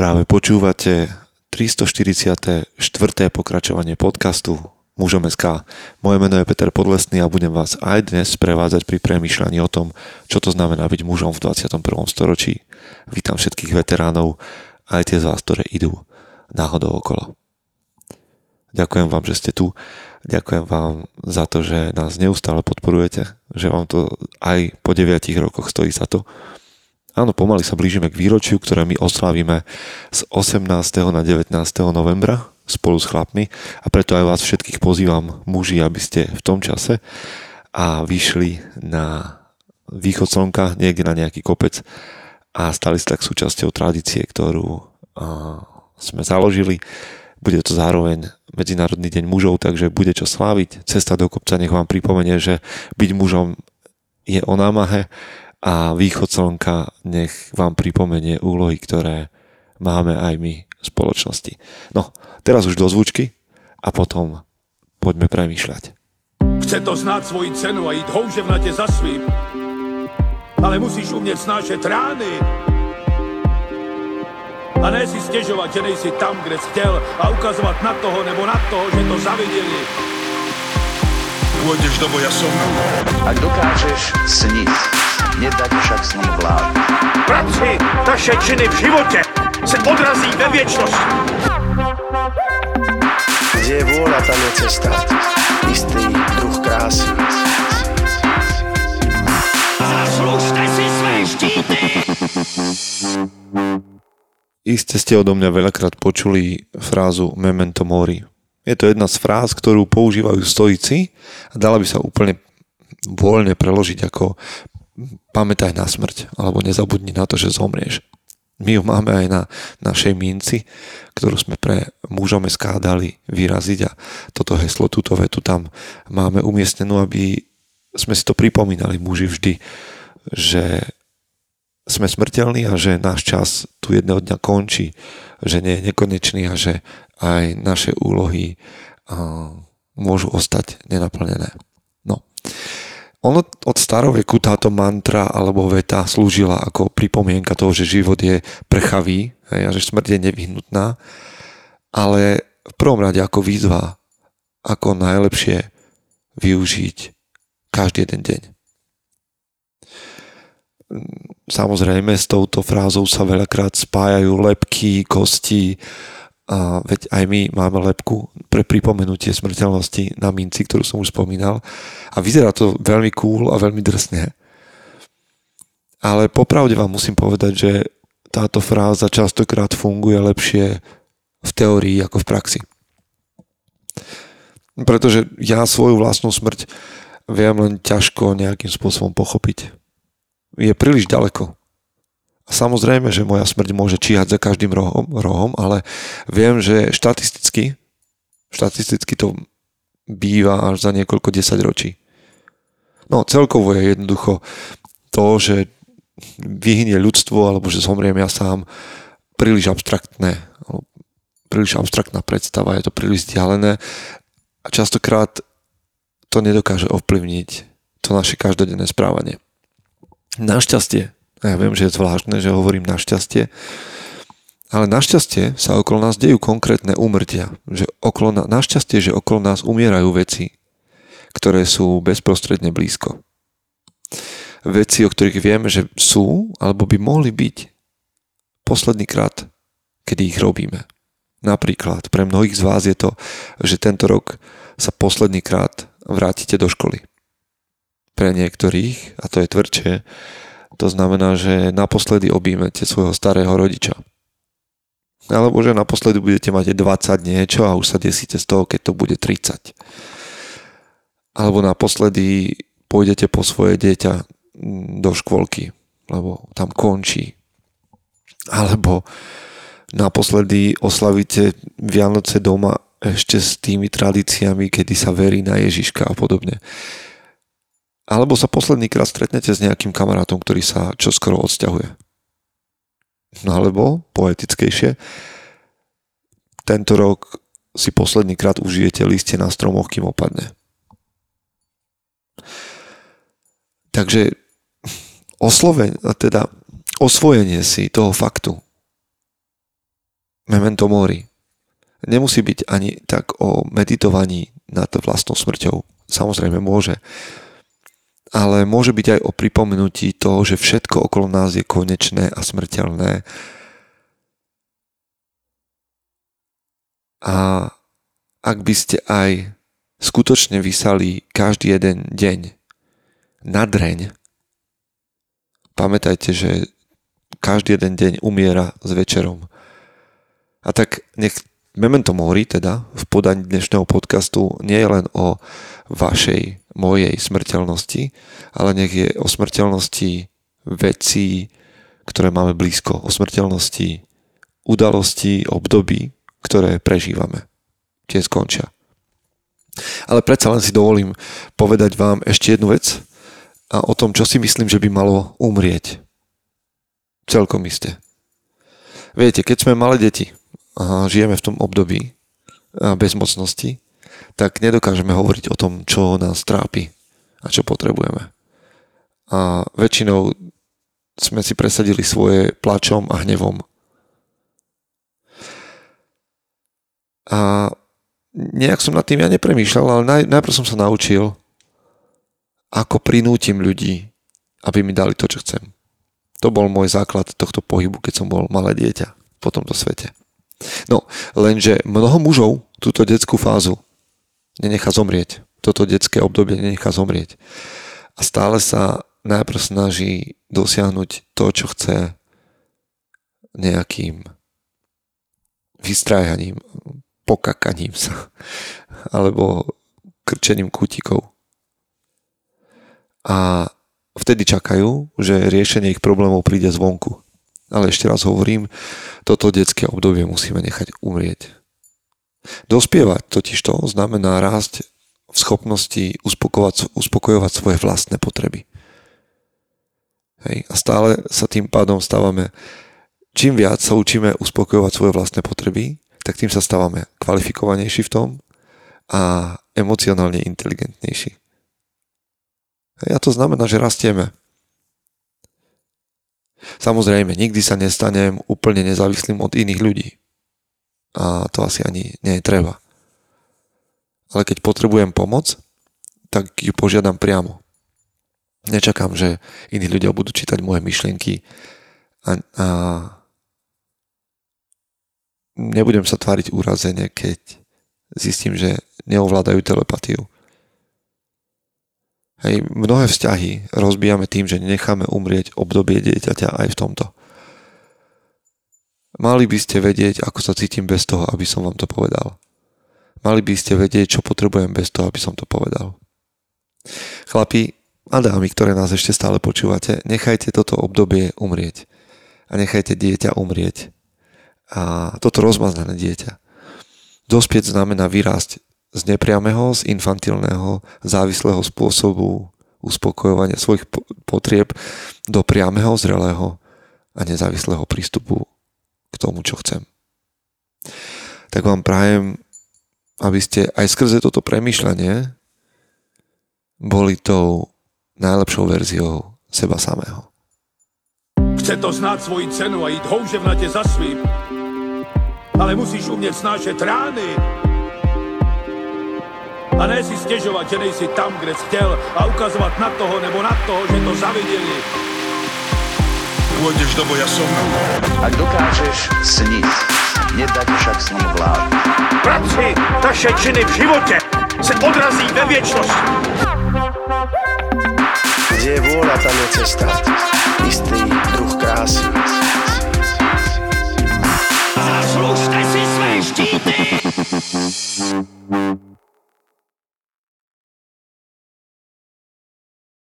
Práve počúvate 344. pokračovanie podcastu Mužom.sk. Moje meno je Peter Podlesný a budem vás aj dnes prevádzať pri premýšľaní o tom, čo to znamená byť mužom v 21. storočí. Vítam všetkých veteránov, aj tie z vás, ktoré idú náhodou okolo. Ďakujem vám, že ste tu. Ďakujem vám za to, že nás neustále podporujete, že vám to aj po 9 rokoch stojí za to. Áno, pomaly sa blížime k výročiu, ktoré my oslávime z 18. na 19. novembra spolu s chlapmi, a preto aj vás všetkých pozývam, muži, aby ste v tom čase a vyšli na východ slnka niekde na nejaký kopec a stali sa tak súčasťou tradície, ktorú sme založili. Bude to zároveň Medzinárodný deň mužov, takže bude čo sláviť. Cesta do kopca nech vám pripomenie, že byť mužom je o námahe, a východ slnka nech vám pripomenie úlohy, ktoré máme aj my v spoločnosti. No, teraz už do zvučky a potom poďme premýšľať. Chce to znáť svoji cenu a íť houževnate za svým, ale musíš umieť snášať rány a ne si stiežovať, že nejsi tam, kde si chcel, a ukazovať na toho, nebo na toho, že to zavideli. Pôjdeš do boja som. Ak dokážeš sniť, nedať však snom vládu. Práci, taše činy v živote se odrazí ve viečnosti. Kde je vôľa, tam je cesta. Istý druh krásy. Zaslužte si své štíty! Iste ste odo mňa veľakrát počuli frázu Memento Mori. Je to jedna z fráz, ktorú používajú stoici a dala by sa úplne voľne preložiť ako pamätaj na smrť, alebo nezabudni na to, že zomrieš. My ju máme aj na našej minci, ktorú sme pre Mužom.sk dali vyraziť, a toto heslo, túto vetu tam máme umiestnenú, aby sme si to pripomínali muži vždy, že sme smrteľní a že náš čas tu jedného dňa končí, že nie je nekonečný a že aj naše úlohy môžu ostať nenaplnené. No. Ono od staroveku táto mantra alebo veta slúžila ako pripomienka toho, že život je prchavý, hej, a že smrť je nevyhnutná, ale v prvom rade ako výzva, ako najlepšie využiť každý jeden deň. Samozrejme, s touto frázou sa veľakrát spájajú lebky, kosti, a veď aj my máme lebku pre pripomenutie smrteľnosti na minci, ktorú som už spomínal, a vyzerá to veľmi cool a veľmi drsne. Ale popravde vám musím povedať, že táto fráza častokrát funguje lepšie v teórii ako v praxi. Pretože ja svoju vlastnú smrť viem len ťažko nejakým spôsobom pochopiť. Je príliš ďaleko. A samozrejme, že moja smrť môže číhať za každým rohom, ale viem, že štatisticky to býva až za niekoľko 10 ročí. No, celkovo je jednoducho to, že vyhynie ľudstvo alebo že zomriem ja sám, príliš abstraktná predstava, je to príliš vzdialené a častokrát to nedokáže ovplyvniť to naše každodenné správanie. Našťastie, ja viem, že je zvláštne, že hovorím našťastie, ale našťastie sa okolo nás dejú konkrétne úmrtia. Našťastie, že okolo nás umierajú veci, ktoré sú bezprostredne blízko. Veci, o ktorých vieme, že sú, alebo by mohli byť posledný krát, kedy ich robíme. Napríklad, pre mnohých z vás je to, že tento rok sa posledný krát vrátite do školy. Pre niektorých, a to je tvrdšie, to znamená, že naposledy objímete svojho starého rodiča. Alebo že naposledy budete mať 20 niečo a už sa desíte z toho, keď to bude 30. Alebo naposledy pôjdete po svoje dieťa do škôlky, lebo tam končí. Alebo naposledy oslavíte Vianoce doma ešte s tými tradíciami, kedy sa verí na Ježiška a podobne. Alebo sa posledný krát stretnete s nejakým kamarátom, ktorý sa čoskoro odsťahuje. No alebo, poetickejšie, tento rok si posledný krát užijete listie na stromoch, kým opadne. Takže osvojenie si toho faktu, Memento Mori. Nemusí byť ani tak o meditovaní nad vlastnou smrťou. Samozrejme môže. Ale môže byť aj o pripomenutí toho, že všetko okolo nás je konečné a smrteľné. A ak by ste aj skutočne vysali každý jeden deň na dreň, pamätajte, že každý jeden deň umiera s večerom. A tak nech Memento Mori, teda v podaní dnešného podcastu, nie je len o vašej, mojej smrteľnosti, ale nech je o smrteľnosti vecí, ktoré máme blízko, o smrteľnosti udalostí, období, ktoré prežívame. Tie skončia. Ale predsa len si dovolím povedať vám ešte jednu vec a o tom, čo si myslím, že by malo umrieť. Celkom iste. Viete, keď sme malé deti, a žijeme v tom období bezmocnosti, tak nedokážeme hovoriť o tom, čo nás trápi a čo potrebujeme. A väčšinou sme si presadili svoje plačom a hnevom. A nejak som nad tým ja nepremýšľal, ale najprv som sa naučil, ako prinútim ľudí, aby mi dali to, čo chcem. To bol môj základ tohto pohybu, keď som bol malé dieťa po tomto svete. No, lenže mnoho mužov túto detskú fázu nenechá zomrieť. Toto detské obdobie nenechá zomrieť. A stále sa najprv snaží dosiahnuť to, čo chce nejakým vystrájaním, pokakaním sa alebo krčením kútikov. A vtedy čakajú, že riešenie ich problémov príde zvonku. Ale ešte raz hovorím, toto detské obdobie musíme nechať umrieť. Dospievať totižto znamená rásť v schopnosti uspokojovať svoje vlastné potreby. Hej. A stále sa tým pádom stávame, čím viac sa učíme uspokojovať svoje vlastné potreby, tak tým sa stávame kvalifikovanejší v tom a emocionálne inteligentnejší. Hej. A to znamená, že rastieme. Samozrejme, nikdy sa nestanem úplne nezávislým od iných ľudí. A to asi ani nie je treba. Ale keď potrebujem pomoc, tak ju požiadam priamo. Nečakám, že iní ľudia budú čítať moje myšlienky a nebudem sa tváriť úrazene, keď zistím, že neovládajú telepatiu. Hej, mnohé vzťahy rozbijame tým, že necháme umrieť obdobie dieťaťa aj v tomto. Mali by ste vedieť, ako sa cítim bez toho, aby som vám to povedal. Mali by ste vedieť, čo potrebujem bez toho, aby som to povedal. Chlapi a dámy, ktoré nás ešte stále počúvate, nechajte toto obdobie umrieť. A nechajte dieťa umrieť. A toto rozmaznané dieťa. Dospieť znamená vyrásť z nepriameho, z infantilného, závislého spôsobu uspokojovania svojich potrieb do priameho, zrelého a nezávislého prístupu k tomu, čo chcem. Tak vám prajem, aby ste aj skrze toto premýšľanie boli tou najlepšou verziou seba samého. Chce to znáť svoji cenu a ísť houževnate za svým, ale musíš umieť snášať rány a ne si stěžovat, že nejsi tam, kde jsi chtěl a ukazovat na toho nebo na toho, že to zaviděli. Pôjdeš do boja som. Ak dokážeš sniť, nedať však sní vlád. Práci taše činy v životě se odrazí ve věčnosti. Kde je vôľa, tam je cesta. Istý druh krásy. Zaslužte si své štíty!